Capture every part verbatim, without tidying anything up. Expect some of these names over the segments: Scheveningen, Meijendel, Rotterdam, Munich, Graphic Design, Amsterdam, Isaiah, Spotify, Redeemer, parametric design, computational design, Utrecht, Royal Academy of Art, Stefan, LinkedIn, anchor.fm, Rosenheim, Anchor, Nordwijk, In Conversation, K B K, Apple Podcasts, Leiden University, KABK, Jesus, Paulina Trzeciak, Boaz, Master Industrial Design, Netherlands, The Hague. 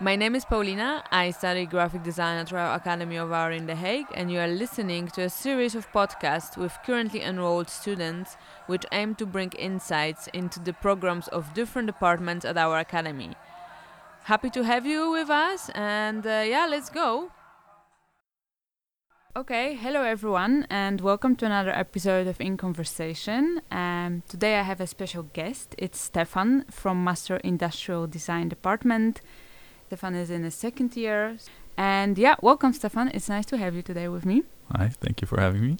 My name is Paulina. I study graphic design at Royal Academy of Art in The Hague, and you are listening to a series of podcasts with currently enrolled students, which aim to bring insights into the programs of different departments at our academy. Happy to have you with us, and uh, yeah, let's go. Okay, hello everyone, and welcome to another episode of In Conversation. Um, today I have a special guest. It's Stefan from Master Industrial Design Department. Stefan is in his second year. And yeah, welcome, Stefan. It's nice to have you today with me. Hi, thank you for having me.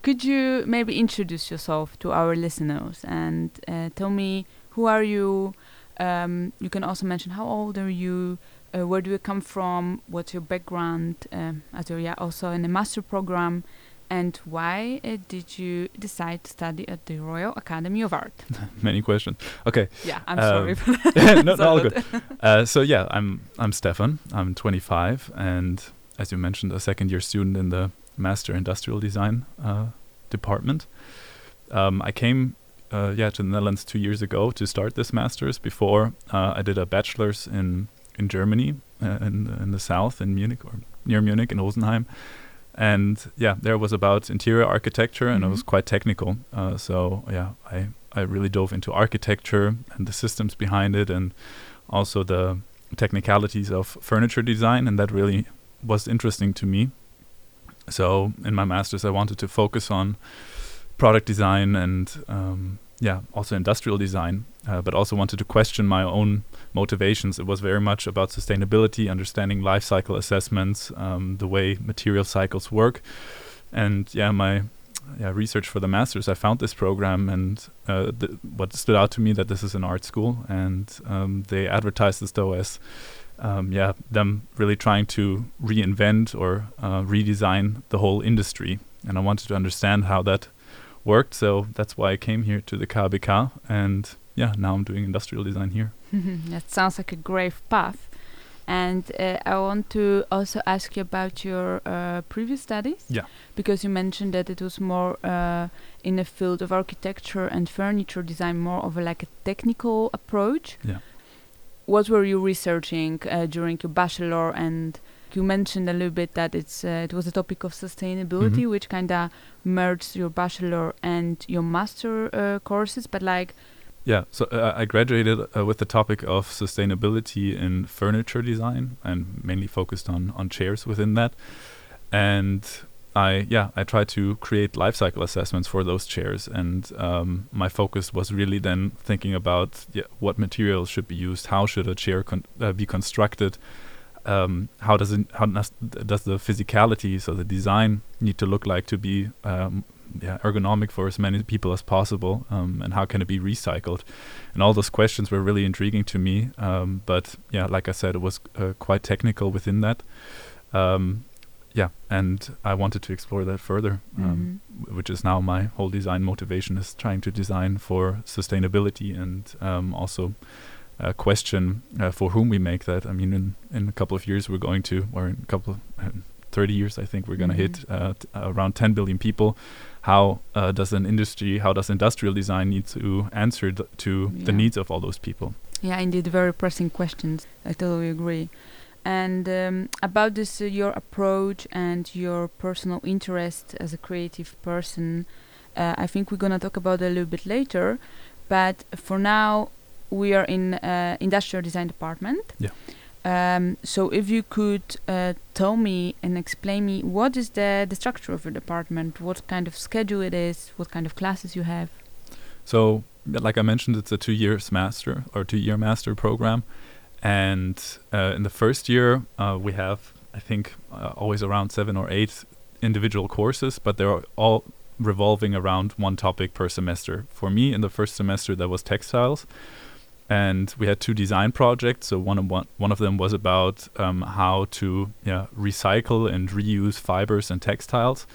Could you maybe introduce yourself to our listeners and uh, tell me, who are you? Um, you can also mention how old are you, uh, where do you come from, what's your background, um, as you're yeah, also in the master program, and why uh, did you decide to study at the Royal Academy of Art? Many questions. Okay. Yeah, I'm um, sorry for that. no, no, all good. Uh, so yeah, I'm I'm Stefan. I'm twenty-five, and as you mentioned, a second-year student in the Master Industrial Design uh, department. Um, I came uh, yeah to the Netherlands two years ago to start this master's. Before uh, I did a bachelor's in in Germany, uh, in in the south, in Munich or near Munich, in Rosenheim. And yeah, there was about interior architecture, and mm-hmm. it was quite technical. Uh, so yeah, I, I really dove into architecture and the systems behind it, and also the technicalities of furniture design. And that really was interesting to me. So in my master's, I wanted to focus on product design and um, yeah, also industrial design, uh, but also wanted to question my own motivations. It was very much about sustainability, understanding life cycle assessments, um, the way material cycles work. And yeah, my yeah, research for the master's, I found this program, and uh, th- what stood out to me that this is an art school, and um, they advertised this though as um, yeah, them really trying to reinvent or uh, redesign the whole industry. And I wanted to understand how that worked, so that's why I came here to the K A B K, and yeah, now I'm doing industrial design here. That sounds like a great path. And uh, I want to also ask you about your uh, previous studies. Yeah. Because you mentioned that it was more uh, in the field of architecture and furniture design, more of a, like a technical approach. Yeah. What were you researching uh, during your bachelor? And you mentioned a little bit that it's uh, it was a topic of sustainability, mm-hmm. which kind of merged your bachelor and your master uh, courses, but like... Yeah, so uh, I graduated uh, with the topic of sustainability in furniture design, and mainly focused on, on chairs within that. And I, yeah, I tried to create life cycle assessments for those chairs. And um, my focus was really then thinking about yeah, what materials should be used, how should a chair con- uh, be constructed, Um, how does it, how does the physicality, so the design, need to look like to be um, yeah, ergonomic for as many people as possible, um, and how can it be recycled? And all those questions were really intriguing to me. Um, but yeah, like I said, it was uh, quite technical within that. Um, yeah, and I wanted to explore that further, um, mm-hmm. w- which is now my whole design motivation, is trying to design for sustainability, and um, also Uh, question uh, for whom we make that. I mean, in, in a couple of years, we're going to, or in a couple of uh, thirty years, I think we're going to mm-hmm. hit uh, t- uh, around ten billion people. How uh, does an industry, how does industrial design need to answer th- to yeah. the needs of all those people? Yeah, indeed, very pressing questions. I totally agree. And um, about this, uh, your approach and your personal interest as a creative person, uh, I think we're going to talk about it a little bit later. But for now, we are in uh, industrial design department. Yeah. Um, so if you could uh, tell me and explain me, what is the, the structure of your department? What kind of schedule it is? What kind of classes you have? So like I mentioned, it's a two years master or two year master program. And uh, in the first year, uh, we have, I think, uh, always around seven or eight individual courses, but they're all revolving around one topic per semester. For me, in the first semester, that was textiles. And we had two design projects. So one of one, one of them was about um, how to yeah, recycle and reuse fibers and textiles,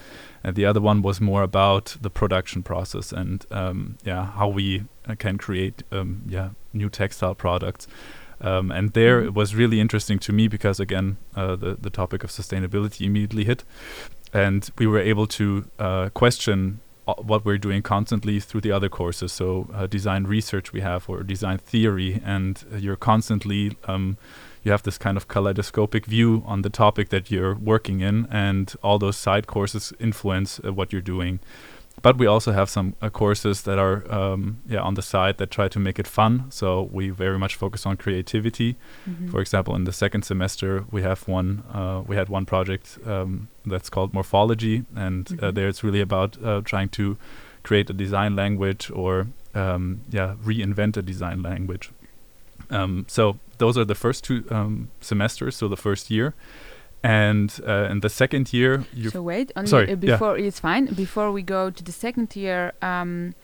and the other one was more about the production process and um, yeah, how we uh, can create um, yeah new textile products. Um, and there it was really interesting to me because again, uh, the the topic of sustainability immediately hit, and we were able to uh, question uh, what we're doing constantly through the other courses. So uh, design research we have, or design theory, and uh, you're constantly, um, you have this kind of kaleidoscopic view on the topic that you're working in, and all those side courses influence uh, what you're doing. But we also have some uh, courses that are um, yeah, on the side that try to make it fun. So we very much focus on creativity. Mm-hmm. For example, in the second semester, we have one, uh, we had one project um, that's called morphology. And mm-hmm. uh, there it's really about uh, trying to create a design language, or um, yeah, reinvent a design language. Um, so those are the first two um, semesters, so the first year. And uh, in the second year, you so wait. Only sorry, uh, before yeah. it's fine. Before we go to the second year, um,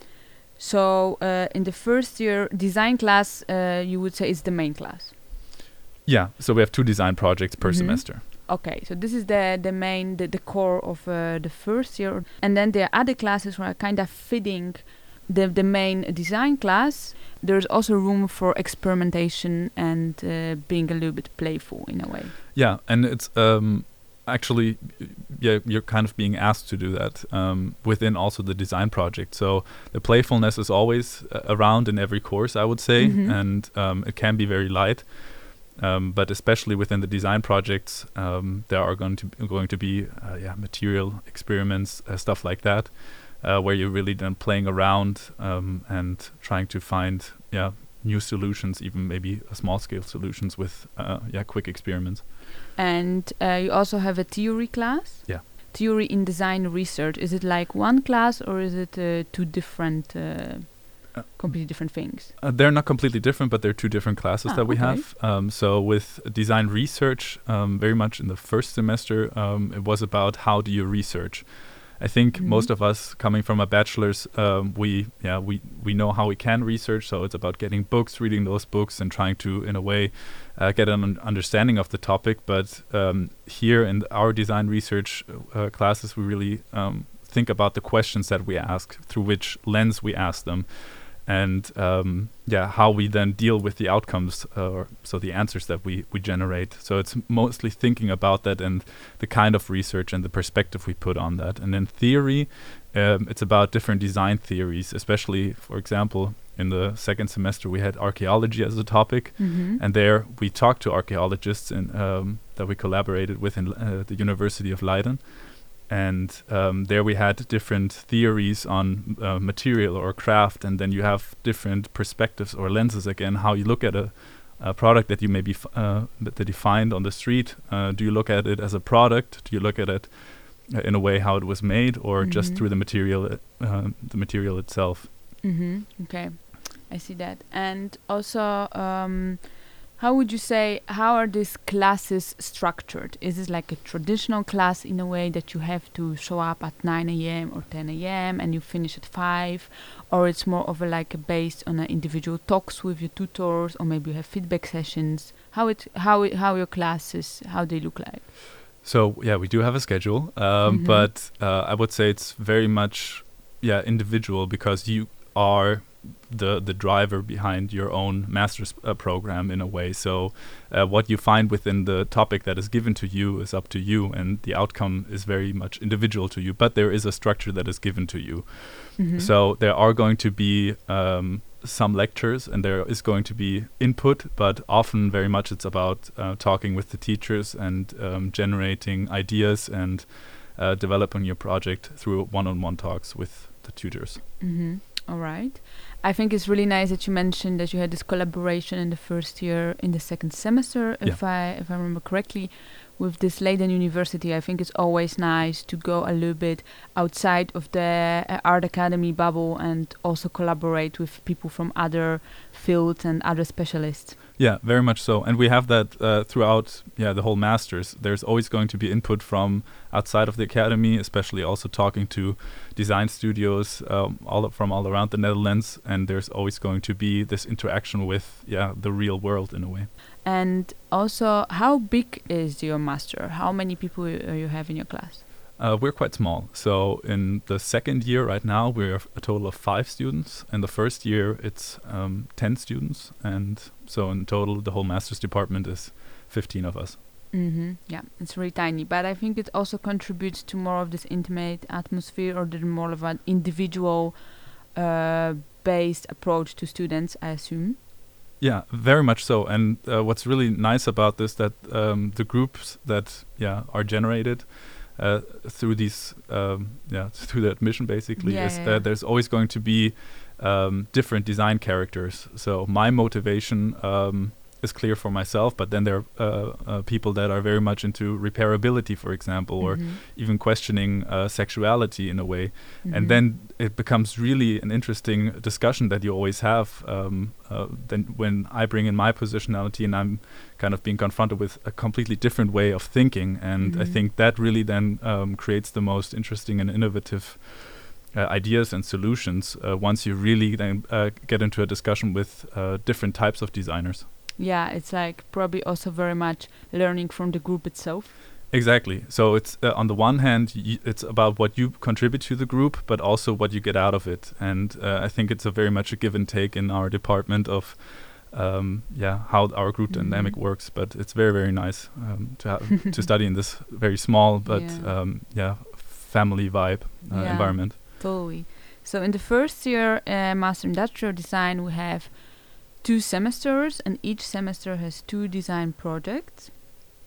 so uh, in the first year, design class, uh, you would say is the main class. Yeah. So we have two design projects per mm-hmm. semester. Okay. So this is the the main the, the core of uh, the first year, and then there are other classes where are kind of fitting the the main design class. There's also room for experimentation and uh, being a little bit playful in a way. Yeah, and it's um, actually, yeah, you're kind of being asked to do that um, within also the design project. So the playfulness is always uh, around in every course, I would say, mm-hmm. and um, it can be very light. Um, but especially within the design projects, um, there are going to b- going to be uh, yeah material experiments, uh, stuff like that. Uh, where you're really then playing around um, and trying to find yeah new solutions, even maybe uh, small scale solutions with uh, yeah quick experiments. And uh, you also have a theory class. Yeah. Theory in design research. Is it like one class, or is it uh, two different, uh, uh, completely different things? Uh, they're not completely different, but they're two different classes ah, that we okay. have. Um, so with design research, um, very much in the first semester, um, it was about how do you research. I think mm-hmm. most of us coming from a bachelor's, um, we yeah we, we know how we can research. So it's about getting books, reading those books, and trying to, in a way, uh, get an un- understanding of the topic. But um, here in our design research uh, classes, we really um, think about the questions that we ask, through which lens we ask them, and um, yeah how we then deal with the outcomes, uh, or so the answers that we, we generate. So it's mostly thinking about that, and the kind of research and the perspective we put on that. And then theory, um, it's about different design theories, especially, for example, in the second semester we had archaeology as a topic, mm-hmm. and there we talked to archaeologists in, um, that we collaborated with in uh, the University of Leiden. And um, there we had different theories on uh, material or craft, and then you have different perspectives or lenses again, how you look at a, a product that you maybe f- uh, that you find on the street. Uh, do you look at it as a product? Do you look at it uh, in a way how it was made, or mm-hmm. just through the material, uh, the material itself? Mm-hmm. Okay, I see that. And also, um, how would you say, how are these classes structured? Is this like a traditional class in a way that you have to show up at nine a.m. or ten a.m. and you finish at five? Or it's more of a like a based on a individual talks with your tutors, or maybe you have feedback sessions? How it how it, how your classes, how they look like? So yeah, we do have a schedule, um, mm-hmm. but uh, I would say it's very much yeah individual, because you are the the driver behind your own master's uh, program in a way. So uh, what you find within the topic that is given to you is up to you, and the outcome is very much individual to you, but there is a structure that is given to you. Mm-hmm. So there are going to be um, some lectures, and there is going to be input, but often very much it's about uh, talking with the teachers and um, generating ideas and uh, developing your project through one-on-one talks with the tutors. Mm-hmm. All right. I think it's really nice that you mentioned that you had this collaboration in the first year, in the second semester, yeah. if I if I remember correctly, with this Leiden University. I think it's always nice to go a little bit outside of the uh, Art Academy bubble and also collaborate with people from other fields and other specialists. Yeah, very much so. And we have that uh, throughout yeah, the whole master's. There's always going to be input from outside of the academy, especially also talking to design studios um, all from all around the Netherlands. And there's always going to be this interaction with yeah the real world in a way. And also, how big is your master? How many people y- you have in your class? Uh, we're quite small. So in the second year right now, we're a total of five students. In the first year, it's um, ten students. And so in total, the whole master's department is fifteen of us. Mm-hmm. Yeah, it's really tiny, but I think it also contributes to more of this intimate atmosphere, or the more of an individual uh, based approach to students, I assume. Yeah, very much so. And uh, what's really nice about this, that um, the groups that yeah are generated uh, through these um, yeah through the admission basically yeah, is yeah, that yeah. there's always going to be um, different design characters. So my motivation um, is clear for myself, but then there are uh, uh, people that are very much into repairability, for example, mm-hmm. or even questioning uh, sexuality in a way. Mm-hmm. And then it becomes really an interesting discussion that you always have um, uh, then when I bring in my positionality and I'm kind of being confronted with a completely different way of thinking. And mm-hmm. I think that really then um, creates the most interesting and innovative Uh, ideas and solutions uh, once you really then uh, get into a discussion with uh, different types of designers. Yeah, it's like probably also very much learning from the group itself. Exactly. So it's uh, on the one hand, y it's about what you contribute to the group, but also what you get out of it. And uh, I think it's a very much a give and take in our department of um, yeah how our group mm-hmm. dynamic works. But it's very, very nice um, to have to study in this very small but yeah, um, yeah family vibe uh, yeah. environment. Totally. So in the first year, uh, Master Industrial Design, we have two semesters, and each semester has two design projects.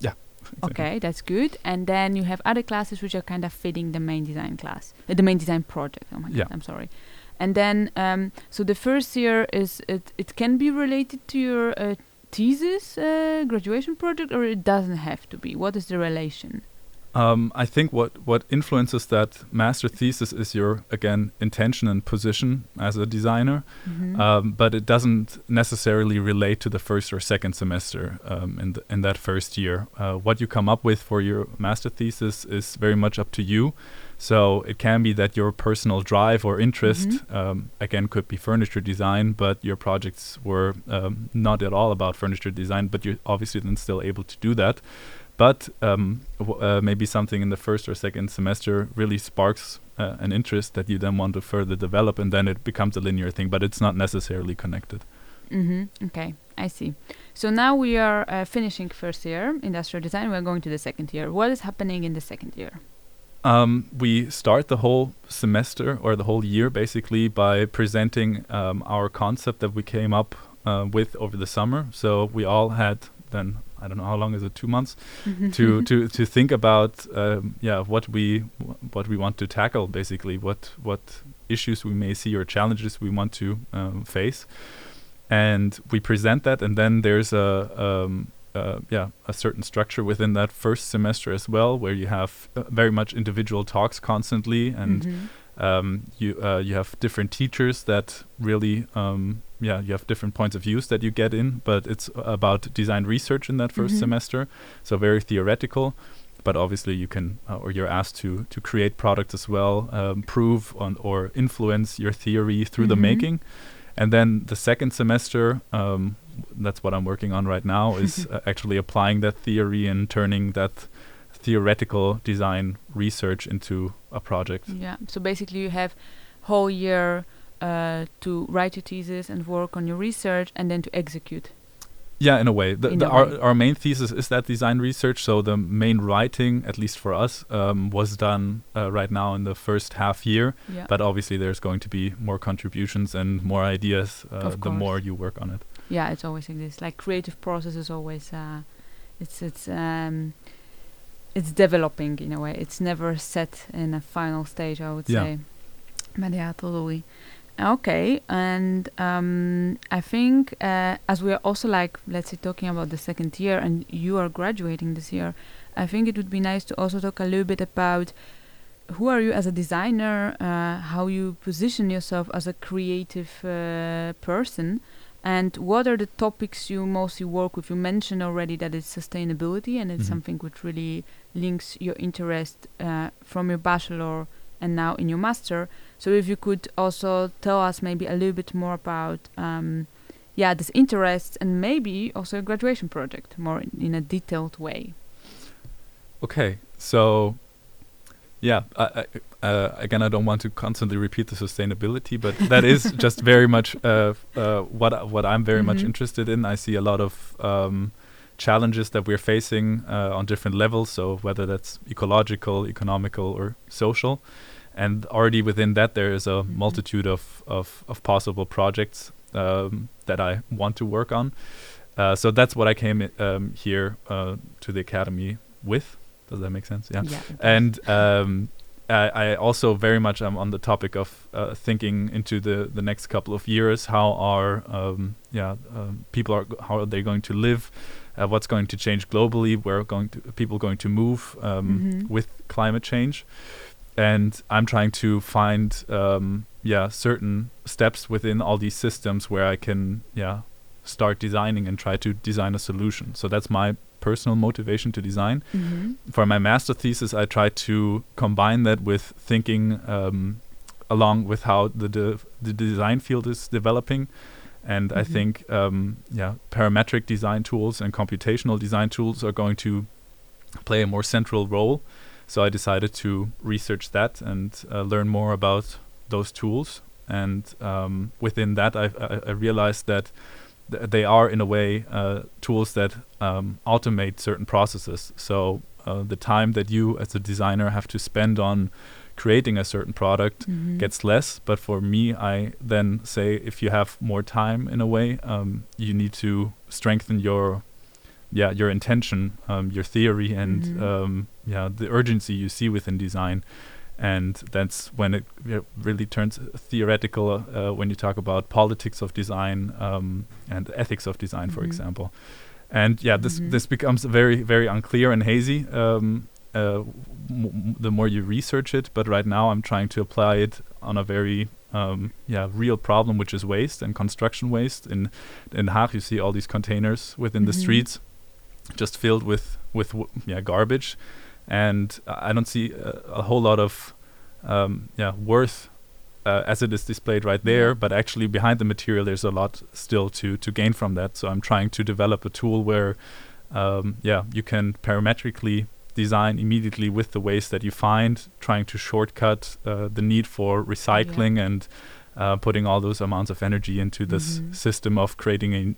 Yeah. Exactly. Okay, that's good. And then you have other classes which are kind of fitting the main design class, uh, the main design project. Oh my yeah. God, I'm sorry. And then, um, so the first year is it. It can be related to your uh, thesis, uh, graduation project, or it doesn't have to be. What is the relation? Um, I think what, what influences that master thesis is your, again, intention and position as a designer, mm-hmm. um, but it doesn't necessarily relate to the first or second semester um, in, th in that first year. Uh, what you come up with for your master thesis is very much up to you. So it can be that your personal drive or interest, mm-hmm. um, again, could be furniture design, but your projects were um, not at all about furniture design, but you're obviously then still able to do that. But um, w uh, maybe something in the first or second semester really sparks uh, an interest that you then want to further develop, and then it becomes a linear thing, but it's not necessarily connected. Mm-hmm. Okay, I see. So now we are uh, finishing first year, industrial design, we're going to the second year. What is happening in the second year? Um, we start the whole semester or the whole year basically by presenting um, our concept that we came up uh, with over the summer. So we all had then, I don't know how long is it, two months to, to to think about um, yeah what we w what we want to tackle, basically what what issues we may see or challenges we want to um, face, and we present that, and then there's a um, uh, yeah a certain structure within that first semester as well, where you have uh, very much individual talks constantly, and mm-hmm. um, you uh, you have different teachers that really um, yeah, you have different points of views that you get in, but it's about design research in that first mm-hmm. semester. So very theoretical, but obviously you can, uh, or you're asked to to create products as well, um, prove on or influence your theory through mm-hmm. the making. And then the second semester, um, that's what I'm working on right now, is uh, actually applying that theory and turning that theoretical design research into a project. Yeah, so basically you have whole year Uh, to write your thesis and work on your research, and then to execute. Yeah, in a way. The, in the a our, way. our main thesis is that design research, so the main writing, at least for us, um, was done uh, right now in the first half year, yeah. but obviously there's going to be more contributions and more ideas uh, the course. more you work on it. Yeah, it's always like this. Like creative process is always, uh, it's, it's, um, it's developing in a way. It's never set in a final stage, I would yeah. say. But yeah, totally. Okay, and um, I think uh, as we are also like, let's say, talking about the second year, and you are graduating this year, I think it would be nice to also talk a little bit about who are you as a designer, uh, how you position yourself as a creative uh, person, and what are the topics you mostly work with. You mentioned already that it's sustainability, and it's mm-hmm. something which really links your interest uh, from your bachelor and now in your master. So if you could also tell us maybe a little bit more about um, yeah, this interest, and maybe also a graduation project more in, in a detailed way. Okay, so yeah, I, I, uh, again, I don't want to constantly repeat the sustainability, but that is just very much uh, uh, what, I, what I'm very mm-hmm. much interested in. I see a lot of um, challenges that we're facing uh, on different levels, so whether that's ecological, economical, or social. And already within that, there is a mm-hmm. multitude of, of, of possible projects um, that I want to work on. Uh, so that's what I came I- um, here uh, to the academy with. Does that make sense? Yeah. yeah and um, I, I also very much am on the topic of uh, thinking into the, the next couple of years. How are um, yeah um, people are how are they going to live? Uh, what's going to change globally? Where are going to people going to move um, mm-hmm. with climate change? And I'm trying to find um, yeah certain steps within all these systems where I can yeah start designing and try to design a solution. So that's my personal motivation to design. Mm-hmm. For my master thesis, I tried to combine that with thinking um, along with how the de- the design field is developing. And mm-hmm. I think um, yeah, parametric design tools and computational design tools are going to play a more central role. So I decided to research that and uh, learn more about those tools. And um, within that, I, I, I realized that th- they are, in a way, uh, tools that um, automate certain processes. So uh, the time that you, as a designer, have to spend on creating a certain product mm-hmm. gets less. But for me, I then say, if you have more time, in a way, um, you need to strengthen your yeah your intention, um, your theory, and mm-hmm. um, yeah the urgency you see within design. And that's when it r- really turns theoretical uh, when you talk about politics of design um, and ethics of design, mm-hmm. for example. And yeah this mm-hmm. this becomes very, very unclear and hazy um, uh, m- the more you research it. But right now I'm trying to apply it on a very Um, yeah, real problem, which is waste and construction waste. In in Hague, you see all these containers within mm-hmm. the streets, just filled with with w- yeah garbage, and I don't see uh, a whole lot of um, yeah worth uh, as it is displayed right there. But actually, behind the material, there's a lot still to to gain from that. So I'm trying to develop a tool where um, yeah you can parametrically design immediately with the waste that you find, trying to shortcut uh, the need for recycling yeah. and uh, putting all those amounts of energy into this mm-hmm. system of creating a n-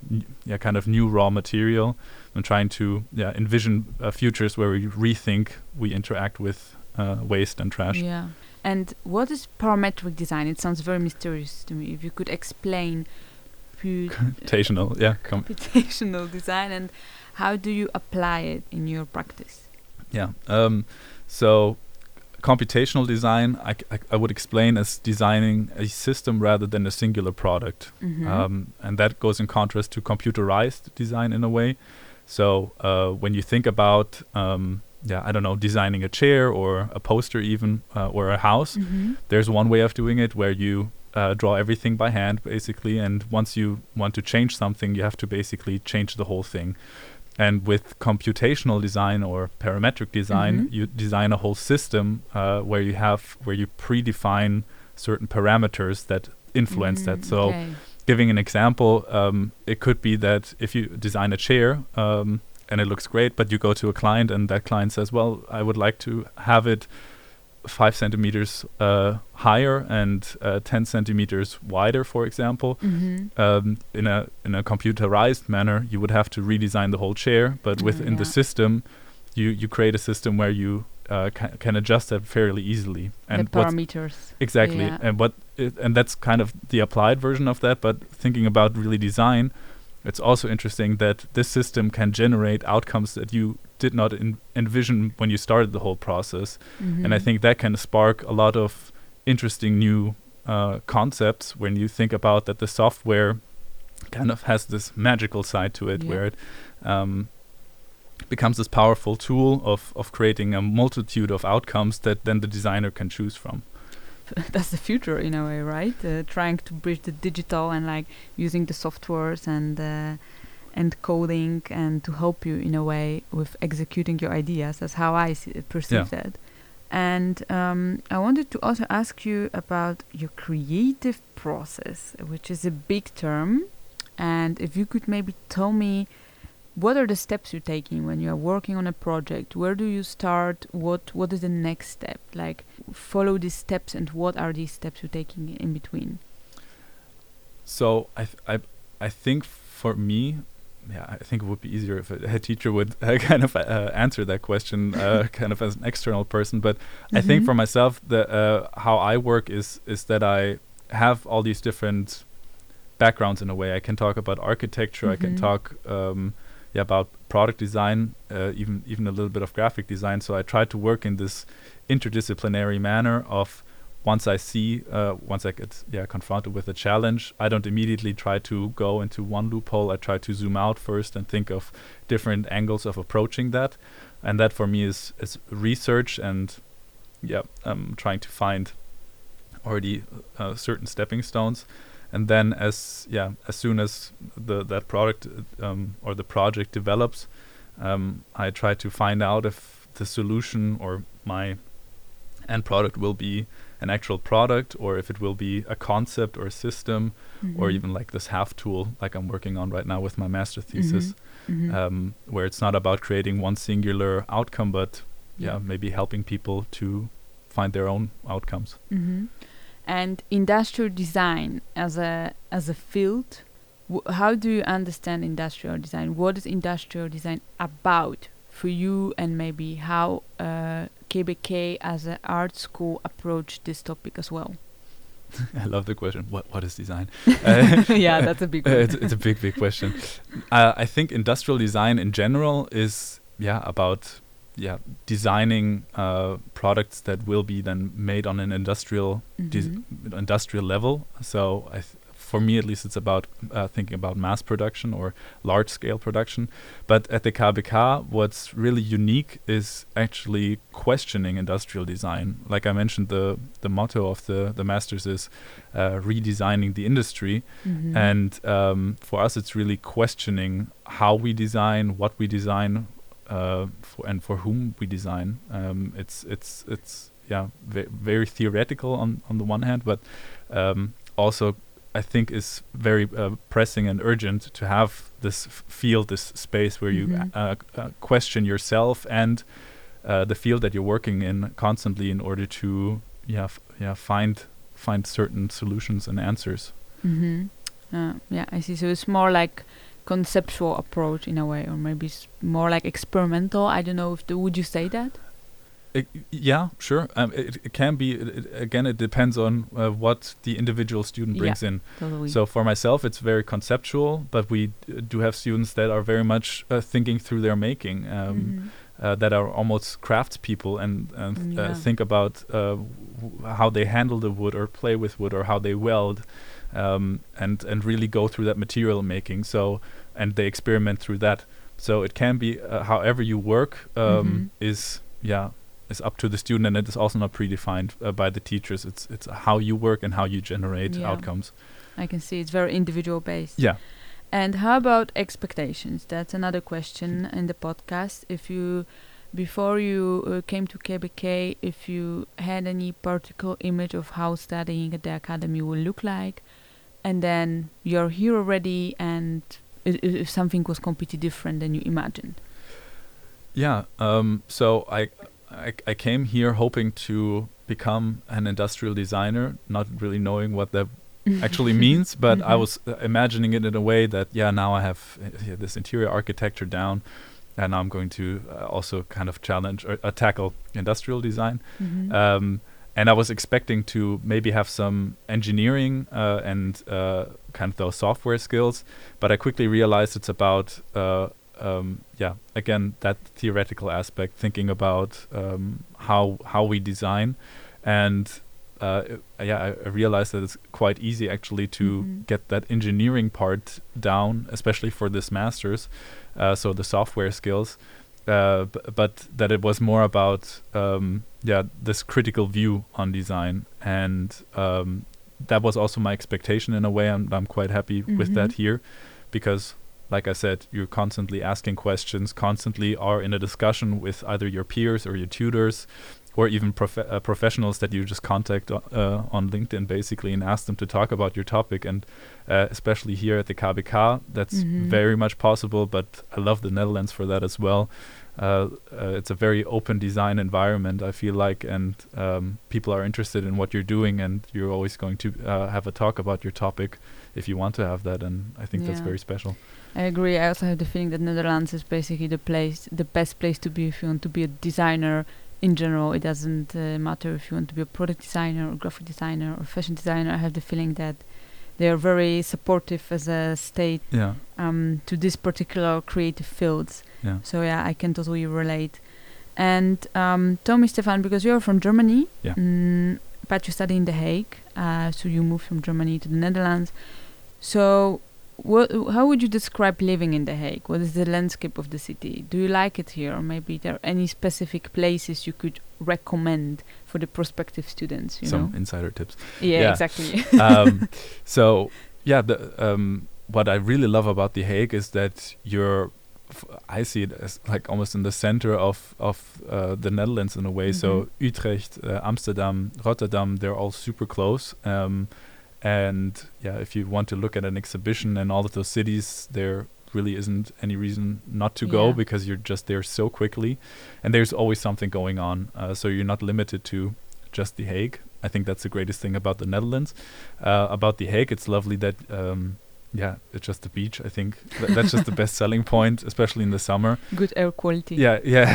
yeah, kind of new raw material, and trying to yeah, envision uh, futures where we rethink we interact with uh, waste and trash. Yeah. And what is parametric design? It sounds very mysterious to me. If you could explain pu- computational, yeah, com- computational design, and how do you apply it in your practice? Yeah, um, so computational design, I, c- I would explain as designing a system rather than a singular product. Mm-hmm. Um, and that goes in contrast to computerized design in a way. So uh, when you think about, um, yeah, I don't know, designing a chair or a poster even, uh, or a house, mm-hmm. there's one way of doing it where you uh, draw everything by hand, basically. And once you want to change something, you have to basically change the whole thing. And with computational design or parametric design, mm-hmm. you design a whole system uh, where you have where you predefine certain parameters that influence mm-hmm. that. So, okay. giving an example, um, it could be that if you design a chair um, and it looks great, but you go to a client and that client says, "Well, I would like to have it five centimeters uh, higher and uh, ten centimeters wider," for example. Mm-hmm. Um, in a in a computerized manner, you would have to redesign the whole chair. But oh within yeah. the system, you you create a system where you uh, ca- can adjust that fairly easily. And the parameters. Exactly, yeah. and what it, and that's kind of the applied version of that. But thinking about really design, it's also interesting that this system can generate outcomes that you did not in envision when you started the whole process. Mm-hmm. And I think that can spark a lot of interesting new uh, concepts when you think about that the software kind of has this magical side to it, yeah. where it um, becomes this powerful tool of, of creating a multitude of outcomes that then the designer can choose from. That's the future in a way, right? Uh, trying to bridge the digital and like using the softwares and uh, and coding and to help you in a way with executing your ideas. That's how I see, uh, perceive yeah. that. And um, I wanted to also ask you about your creative process, which is a big term. And if you could maybe tell me, what are the steps you're taking when you are working on a project? Where do you start? What What is the next step? Like, follow these steps, and what are these steps you're taking in between? So I th- I, I think for me, yeah, I think it would be easier if a head teacher would uh, kind of uh, answer that question, uh, kind of as an external person. But mm-hmm. I think for myself, the uh, how I work is is that I have all these different backgrounds in a way. I can talk about architecture. Mm-hmm. I can talk um, yeah about product design, uh, even even a little bit of graphic design. So I try to work in this interdisciplinary manner of. Once I see, uh, once I get yeah, confronted with a challenge, I don't immediately try to go into one loophole. I try to zoom out first and think of different angles of approaching that. And that for me is, is research and yeah, I'm trying to find already uh, certain stepping stones. And then as yeah, as soon as the that product um, or the project develops, um, I try to find out if the solution or my end product will be an actual product, or if it will be a concept or a system, mm-hmm. or even like this half tool, like I'm working on right now with my master thesis, mm-hmm. Mm-hmm. Um, where it's not about creating one singular outcome, but yeah, yeah maybe helping people to find their own outcomes. Mm-hmm. And industrial design as a as a field, w- how do you understand industrial design? What is industrial design about for you, and maybe how uh, K B K as an art school approached this topic as well? I love the question. What What is design? Uh, yeah, that's a big. One. It's, it's a big, big question. uh, I think industrial design in general is yeah about yeah designing uh, products that will be then made on an industrial mm-hmm. des- industrial level. So I th- for me at least, it's about uh, thinking about mass production or large scale production. But at the K B K, what's really unique is actually questioning industrial design. Like I mentioned, the the motto of the, the masters is uh, redesigning the industry. Mm-hmm. And um, for us, it's really questioning how we design, what we design, uh, for and for whom we design. Um, it's, it's, it's yeah, ve- very theoretical on, on the one hand, but um, also I think is very uh, pressing and urgent to have this f- field, this space where mm-hmm. you uh, uh, question yourself and uh, the field that you're working in constantly in order to yeah, f- yeah find find certain solutions and answers. Mm-hmm. Uh, yeah, I see. So it's more like conceptual approach in a way, or maybe it's more like experimental. I don't know if the, would you say that? It, yeah, sure. Um, it, it can be. It, it again, it depends on uh, what the individual student brings yeah, in. Totally. So for myself, it's very conceptual, but we d- do have students that are very much uh, thinking through their making, um, mm-hmm. uh, that are almost craftspeople and, and th- yeah. uh, think about uh, w- how they handle the wood or play with wood or how they weld, um, and and really go through that material making. So and they experiment through that. So it can be uh, however you work um, mm-hmm. is yeah. is up to the student, and it is also not predefined uh, by the teachers. It's it's how you work and how you generate yeah. outcomes. I can see it's very individual based. Yeah. And how about expectations? That's another question in the podcast. If you, before you uh, came to K B K, if you had any particular image of how studying at the academy will look like, and then you're here already, and I- if something was completely different than you imagined. Yeah. Um, so I. I, I came here hoping to become an industrial designer, not really knowing what that actually means, but mm-hmm. I was uh, imagining it in a way that, yeah, now I have uh, this interior architecture down, and now I'm going to uh, also kind of challenge or uh, tackle industrial design. Mm-hmm. Um, and I was expecting to maybe have some engineering uh, and uh, kind of those software skills, but I quickly realized it's about uh, Um, yeah, again, that theoretical aspect, thinking about um, how how we design. And uh, I, yeah, I, I realized that it's quite easy actually to mm-hmm. get that engineering part down, especially for this master's, uh, so the software skills, uh, b- but that it was more about, um, yeah, this critical view on design. And um, that was also my expectation in a way, and I'm quite happy mm-hmm. with that here, because like I said, you're constantly asking questions, constantly are in a discussion with either your peers or your tutors, or even prof- uh, professionals that you just contact o- uh, on LinkedIn, basically, and ask them to talk about your topic. And uh, especially here at the K B K, that's mm-hmm. very much possible, but I love the Netherlands for that as well. Uh, uh, it's a very open design environment, I feel like, and um, people are interested in what you're doing, and you're always going to uh, have a talk about your topic if you want to have that. And I think yeah. that's very special. I agree. I also have the feeling that Netherlands is basically the place, the best place to be if you want to be a designer in general. It doesn't uh, matter if you want to be a product designer or graphic designer or fashion designer. I have the feeling that they are very supportive as a state yeah. um, to this particular creative fields. Yeah. So yeah, I can totally relate. And um, tell me, Stefan, because you're from Germany, yeah. mm, but you study in The Hague, uh, so you moved from Germany to the Netherlands. So what, how would you describe living in The Hague? What is the landscape of the city? Do you like it here? Or maybe there are any specific places you could recommend for the prospective students? You Some know? Insider tips. Yeah, yeah. exactly. um, so, yeah, the, um, what I really love about The Hague is that you're, f I see it as like almost in the center of, of uh, the Netherlands in a way. Mm-hmm. So Utrecht, uh, Amsterdam, Rotterdam, they're all super close. Um, And yeah, if you want to look at an exhibition in all of those cities, there really isn't any reason not to yeah. go because you're just there so quickly. And there's always something going on. Uh, so you're not limited to just The Hague. I think that's the greatest thing about the Netherlands. Uh, about The Hague, it's lovely that, um, yeah, it's just the beach, I think. Th that's just the best selling point, especially in the summer. Good air quality. Yeah, yeah.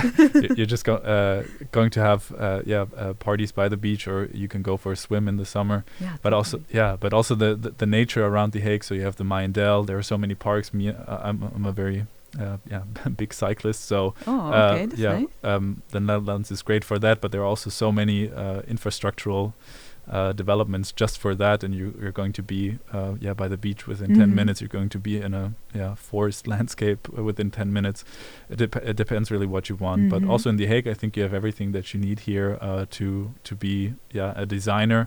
You're just go uh, going to have uh, yeah uh, parties by the beach, or you can go for a swim in the summer. Yeah, but also great. yeah, but also the, the the nature around The Hague. So you have the Meijendel. There are so many parks. Me, uh, I'm I'm a very uh, yeah big cyclist. So oh, okay, uh, that's yeah, nice. um, the Netherlands is great for that. But there are also so many uh, infrastructural Uh, developments just for that, and you, you're going to be uh, yeah by the beach within mm-hmm. ten minutes. You're going to be in a yeah forest landscape uh, within ten minutes. It, dep it depends really what you want, mm-hmm. but also in The Hague, I think you have everything that you need here uh, to to be yeah a designer,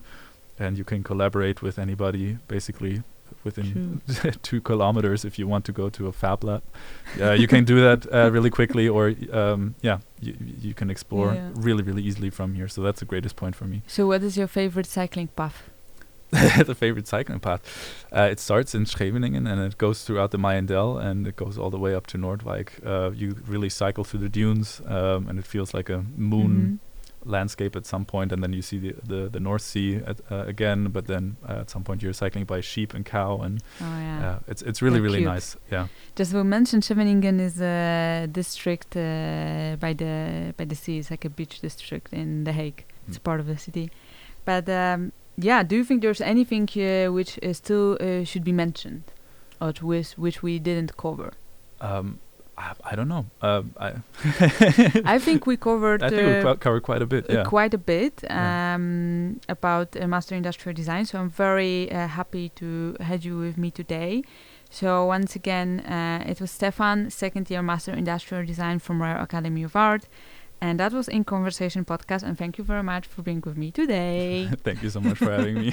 and you can collaborate with anybody basically within two kilometers if you want to go to a fab lab. Uh, you can do that uh, really quickly, or um, yeah, you, you can explore yeah. really, really easily from here. So that's the greatest point for me. So what is your favorite cycling path? The favorite cycling path? Uh, it starts in Scheveningen and it goes throughout the Meijendel and it goes all the way up to Nordwijk. Uh, you really cycle through the dunes um, and it feels like a moon mm-hmm. landscape at some point, and then you see the the, the North Sea at, uh, again. But then uh, at some point you're cycling by sheep and cow, and oh yeah. uh, it's it's really They're really cute. nice. Yeah. Just will mention Scheveningen is a district uh, by the by the sea. It's like a beach district in The Hague. Mm. It's part of the city. But um, yeah, do you think there's anything uh, which uh, still uh, should be mentioned, or which which we didn't cover? Um, I don't know. Um, I, I think we covered. I think uh, we co covered quite a bit. Yeah. Quite a bit um, yeah. about uh, Master Industrial Design. So I'm very uh, happy to have you with me today. So once again, uh, it was Stefan, second year Master Industrial Design from Royal Academy of Art, and that was In Conversation podcast. And thank you very much for being with me today. Thank you so much for having me.